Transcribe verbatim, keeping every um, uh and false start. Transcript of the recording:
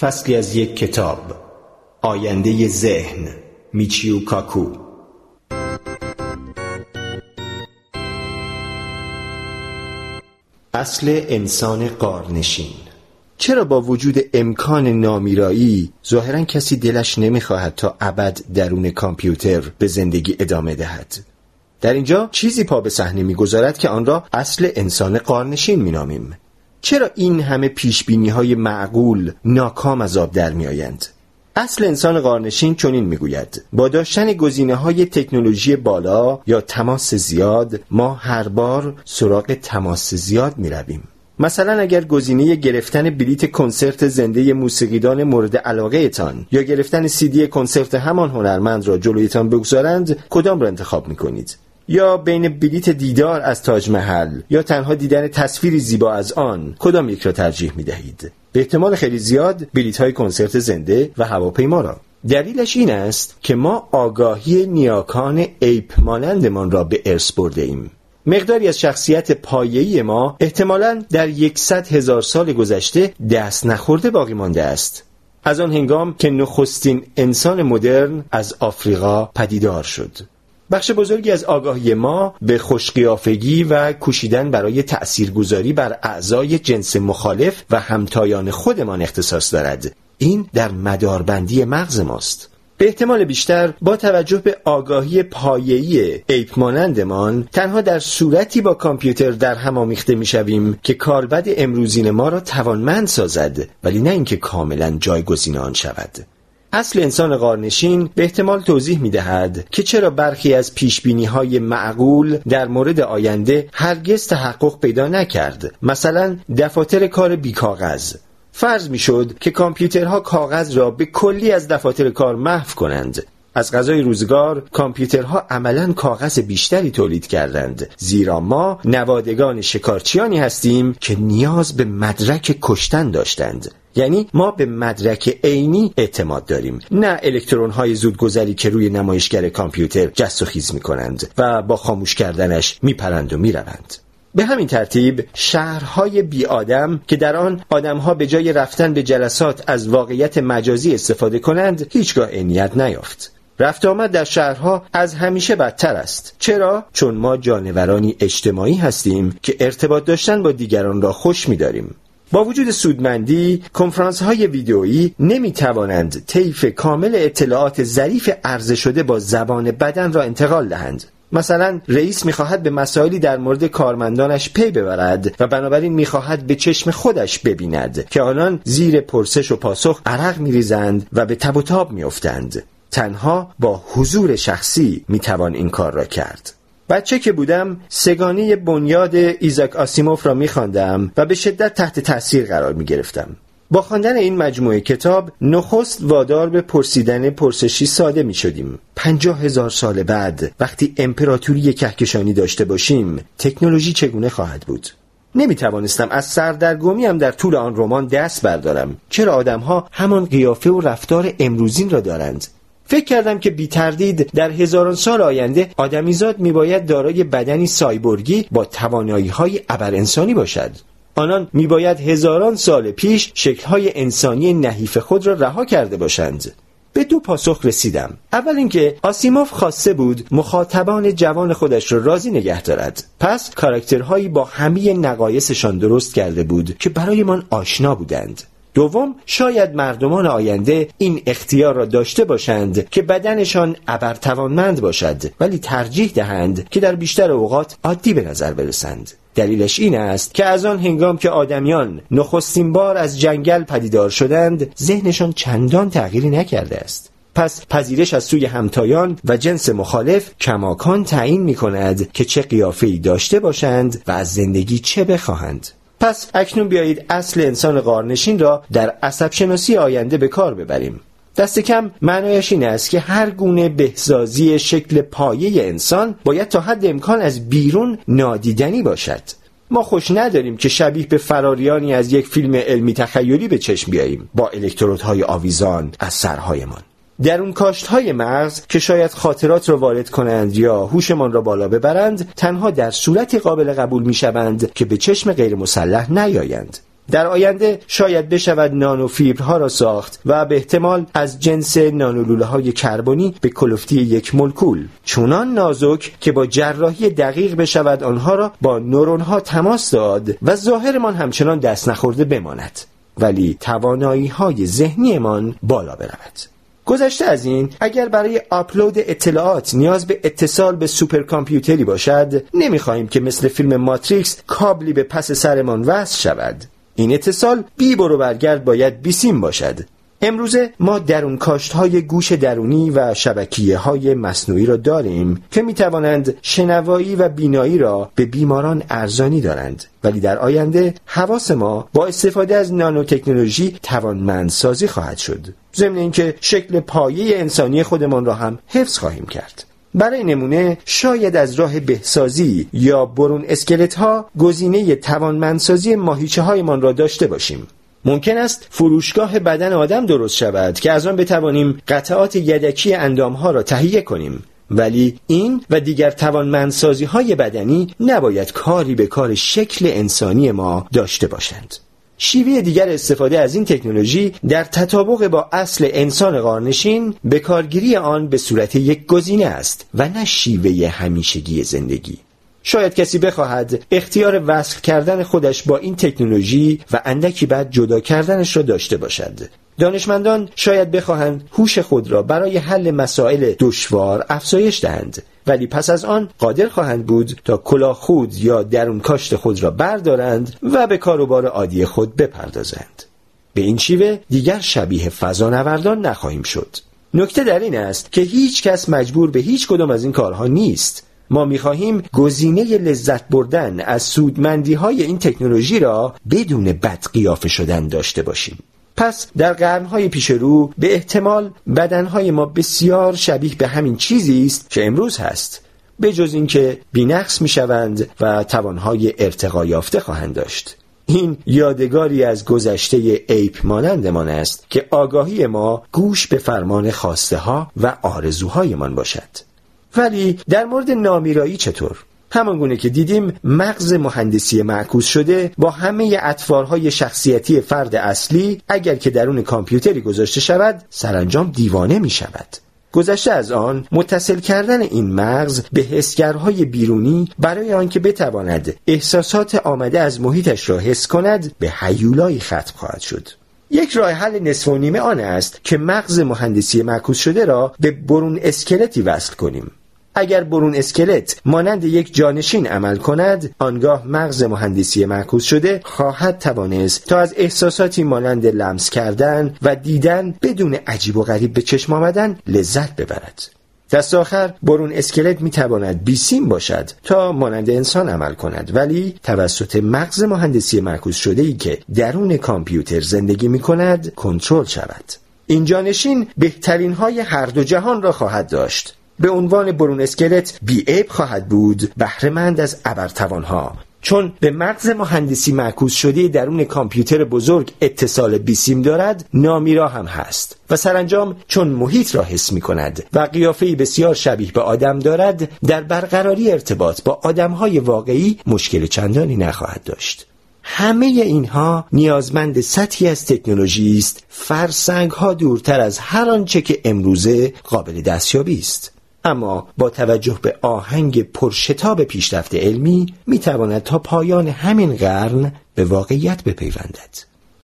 فصلی از یک کتاب، آینده ذهن، میچیو کاکو. اصل انسان غارنشین. چرا با وجود امکان نامیرایی ظاهراً کسی دلش نمیخواهد تا ابد درون کامپیوتر به زندگی ادامه دهد؟ در اینجا چیزی پا به صحنه میگذارد که آن را اصل انسان غارنشین مینامیم. چرا این همه پیشبینی‌های معقول ناکام از آب در می‌آیند؟ اصل انسان غارنشین چنین می‌گوید: با داشتن گزینه‌های تکنولوژی بالا یا تماس زیاد، ما هر بار سراغ تماس زیاد می‌رویم. مثلا اگر گزینه گرفتن بلیت کنسرت زنده موسیقیدان مورد علاقه تان یا گرفتن سی دی کنسرت همان هنرمند را جلویتان بگذارند، کدام را انتخاب می‌کنید؟ یا بین بلیت دیدار از تاج محل یا تنها دیدن تصویری زیبا از آن، کدام یک را ترجیح می‌دهید؟ به احتمال خیلی زیاد بلیت‌های کنسرت زنده و هواپیما را. دلیلش این است که ما آگاهی نیاکان ایپ مانندمان را به ارث برده ایم. مقداری از شخصیت پایه‌ای ما احتمالاً در صد هزار سال گذشته دست نخورده باقی مانده است، از آن هنگام که نخستین انسان مدرن از آفریقا پدیدار شد. بخش بزرگی از آگاهی ما به خوشقیافگی و کوشیدن برای تأثیرگذاری بر اعضای جنس مخالف و همتایان خودمان اختصاص دارد. این در مداربندی مغز ماست. به احتمال بیشتر با توجه به آگاهی پایه‌ای ایپ مانندمان، تنها در صورتی با کامپیوتر در هم آمیخته می‌شویم که کالبد امروزین ما را توانمند سازد، ولی نه اینکه کاملاً جایگزین آن شود. اصل انسان غارنشین به احتمال توضیح می‌دهد که چرا برخی از پیشبینی‌های معقول در مورد آینده هرگز تحقق پیدا نکرد. مثلا دفاتر کار بی‌کاغذ. فرض می‌شد که کامپیوترها کاغذ را به کلی از دفاتر کار محو کنند. از قضای روزگار کامپیوترها عملاً کاغذ بیشتری تولید کردند، زیرا ما نوادگان شکارچیانی هستیم که نیاز به مدرک کشتن داشتند. یعنی ما به مدرک عینی اعتماد داریم، نه الکترون‌های زودگذری که روی نمایشگر کامپیوتر جست و خیز می‌کنند و با خاموش کردنش می‌پرند و می‌روند. به همین ترتیب شهرهای بی آدم که در آن آدم‌ها به جای رفتن به جلسات از واقعیت مجازی استفاده کنند، هیچگاه عینیت نیافت. رفت آمد در شهرها از همیشه بدتر است. چرا؟ چون ما جانورانی اجتماعی هستیم که ارتباط داشتن با دیگران را خوش می‌داریم. با وجود سودمندی، کنفرانس‌های ویدئویی نمی‌توانند طیف کامل اطلاعات ظریف عرضه شده با زبان بدن را انتقال دهند. مثلا رئیس می‌خواهد به مسائلی در مورد کارمندانش پی ببرد و بنابراین می‌خواهد به چشم خودش ببیند که آنان زیر پرسش و پاسخ عرق می‌ریزند و به تب و تاب می‌افتند. تنها با حضور شخصی می‌توان این کار را کرد. بچه که بودم سگانه بنیاد ایزاک آسیموف را می‌خواندم و به شدت تحت تأثیر قرار می‌گرفتم. با خواندن این مجموعه کتاب نخست وادار به پرسیدن پرسشی ساده می‌شدیم: پنجاه هزار سال بعد وقتی امپراتوری کهکشانی داشته باشیم، تکنولوژی چگونه خواهد بود؟ نمی‌توانستم از سردرگمی‌ام در طول آن رمان دست بردارم. چرا آدم‌ها همان قیافه و رفتار امروزین را دارند؟ فکر کردم که بی تردید در هزاران سال آینده آدمیزاد میباید دارای بدنی سایبورگی با توانایی‌های ابرانسانی باشد. آنان میباید هزاران سال پیش شکل‌های انسانی نحیف خود را رها کرده باشند. به دو پاسخ رسیدم. اول اینکه آسیموف خواسته بود مخاطبان جوان خودش را راضی نگه دارد، پس کاراکترهایی با همه نقایصشان درست کرده بود که برایمان آشنا بودند. دوم، شاید مردمان آینده این اختیار را داشته باشند که بدنشان ابرتوانمند باشد، ولی ترجیح دهند که در بیشتر اوقات عادی به نظر برسند. دلیلش این است که از آن هنگام که آدمیان نخستین بار از جنگل پدیدار شدند، ذهنشان چندان تغییری نکرده است. پس پذیرش از سوی همتایان و جنس مخالف کماکان تعیین می‌کند که چه قیافه‌ای داشته باشند و از زندگی چه بخواهند. پس اکنون بیایید اصل انسان غارنشین را در عصب شناسی آینده به کار ببریم. دست کم معنایش این است که هر گونه بهسازی شکل پایه انسان باید تا حد امکان از بیرون نادیدنی باشد. ما خوش نداریم که شبیه به فراریانی از یک فیلم علمی تخیلی به چشم بیاییم، با الکترودهای آویزان از سرهایمان. درون کاشت‌های مغز که شاید خاطرات را وارد کنند یا هوشمان را بالا ببرند، تنها در صورت قابل قبول می‌شوند که به چشم غیر مسلح نیایند. در آینده شاید بشود نانوفیبرها را ساخت و به احتمال از جنس نانولوله‌های کربنی به کلفتی یک مولکول، چونان نازک که با جراحی دقیق بشود آنها را با نورون‌ها تماس داد و ظاهرمان همچنان دست نخورده بماند، ولی توانایی‌های ذهنیمان بالا برود. گذشته از این، اگر برای آپلود اطلاعات نیاز به اتصال به سوپر کامپیوتری باشد، نمی‌خواهیم که مثل فیلم ماتریکس کابلی به پس سرمان وصل شود. این اتصال بی برو برگرد باید بی سیم باشد. امروزه ما درون کاشت‌های گوش درونی و شبکیه‌های مصنوعی را داریم که می‌توانند شنوایی و بینایی را به بیماران ارزانی دارند، ولی در آینده حواس ما با استفاده از نانوتکنولوژی توانمندسازی خواهد شد، ضمن اینکه شکل پایه انسانی خودمان را هم حفظ خواهیم کرد. برای نمونه شاید از راه بهسازی یا برون اسکلت‌ها گزینه توانمندسازی ماهیچه‌هایمان را داشته باشیم. ممکن است فروشگاه بدن آدم درست شود که از آن بتوانیم قطعات یدکی اندام‌ها را تهیه کنیم، ولی این و دیگر توانمندسازی‌های بدنی نباید کاری به کار شکل انسانی ما داشته باشند. شیوه دیگر استفاده از این تکنولوژی در تطابق با اصل انسان غارنشین به کارگیری آن به صورت یک گزینه است و نه شیوه همیشگی زندگی. شاید کسی بخواهد اختیار وصل کردن خودش با این تکنولوژی و اندکی بعد جدا کردنش را داشته باشد. دانشمندان شاید بخواهند هوش خود را برای حل مسائل دشوار افزایش دهند، ولی پس از آن قادر خواهند بود تا کلاه خود یا درون کاشت خود را بردارند و به کاروبار عادی خود بپردازند. به این شیوه دیگر شبیه فضانوردان نخواهیم شد. نکته در این است که هیچ کس مجبور به هیچ کدام از این کارها نیست. ما می‌خواهیم گزینه لذت بردن از سودمندی‌های این تکنولوژی را بدون بدقیافه شدن داشته باشیم. پس در قرن‌های پیش رو به احتمال بدن‌های ما بسیار شبیه به همین چیزی است که امروز هست، به جز اینکه بی‌نقص می‌شوند و توان‌های ارتقا یافته خواهند داشت. این یادگاری از گذشته ایپ مانندمان است که آگاهی ما گوش به فرمان خواسته‌ها و آرزوهایمان باشد. ولی در مورد نامیرایی چطور؟ همانگونه که دیدیم مغز مهندسی معکوس شده با همه اطوارهای شخصیتی فرد اصلی اگر که درون کامپیوتری گذاشته شود سرانجام دیوانه می شود. گذشته از آن متصل کردن این مغز به حسگرهای بیرونی برای آنکه بتواند احساسات آمده از محیطش را حس کند به هیولایی ختم خواهد شد. یک راه حل نصف و نیمه آن است که مغز مهندسی معکوس شده را به برون اسکلتی وصل کنیم. اگر برون اسکلت مانند یک جانشین عمل کند، آنگاه مغز مهندسی معکوس شده خواهد توانست تا از احساساتی مانند لمس کردن و دیدن بدون عجیب و غریب به چشم آمدن لذت ببرد. دست آخر برون اسکلت میتواند بیسیم باشد تا مانند انسان عمل کند، ولی توسط مغز مهندسی معکوس شده‌ای که درون کامپیوتر زندگی میکند کنترل شود. این جانشین بهترین های هر دو جهان را خواهد داشت. به عنوان برون اسکلت بی‌عیب خواهد بود، بهره‌مند از ابرتوان‌ها، چون به مغز مهندسی معکوس شده درون کامپیوتر بزرگ اتصال بیسیم دارد، نامیرا هم هست و سرانجام چون محیط را حس می کند و قیافه‌ای بسیار شبیه به آدم دارد، در برقراری ارتباط با آدم‌های واقعی مشکل چندانی نخواهد داشت. همه اینها نیازمند سطحی از تکنولوژی است فرسنگ‌ها دورتر از هر آنچه که امروزه قابل دستیابی است، اما با توجه به آهنگ پرشتاب پیشرفت علمی میتواند تا پایان همین قرن به واقعیت بپیوندد.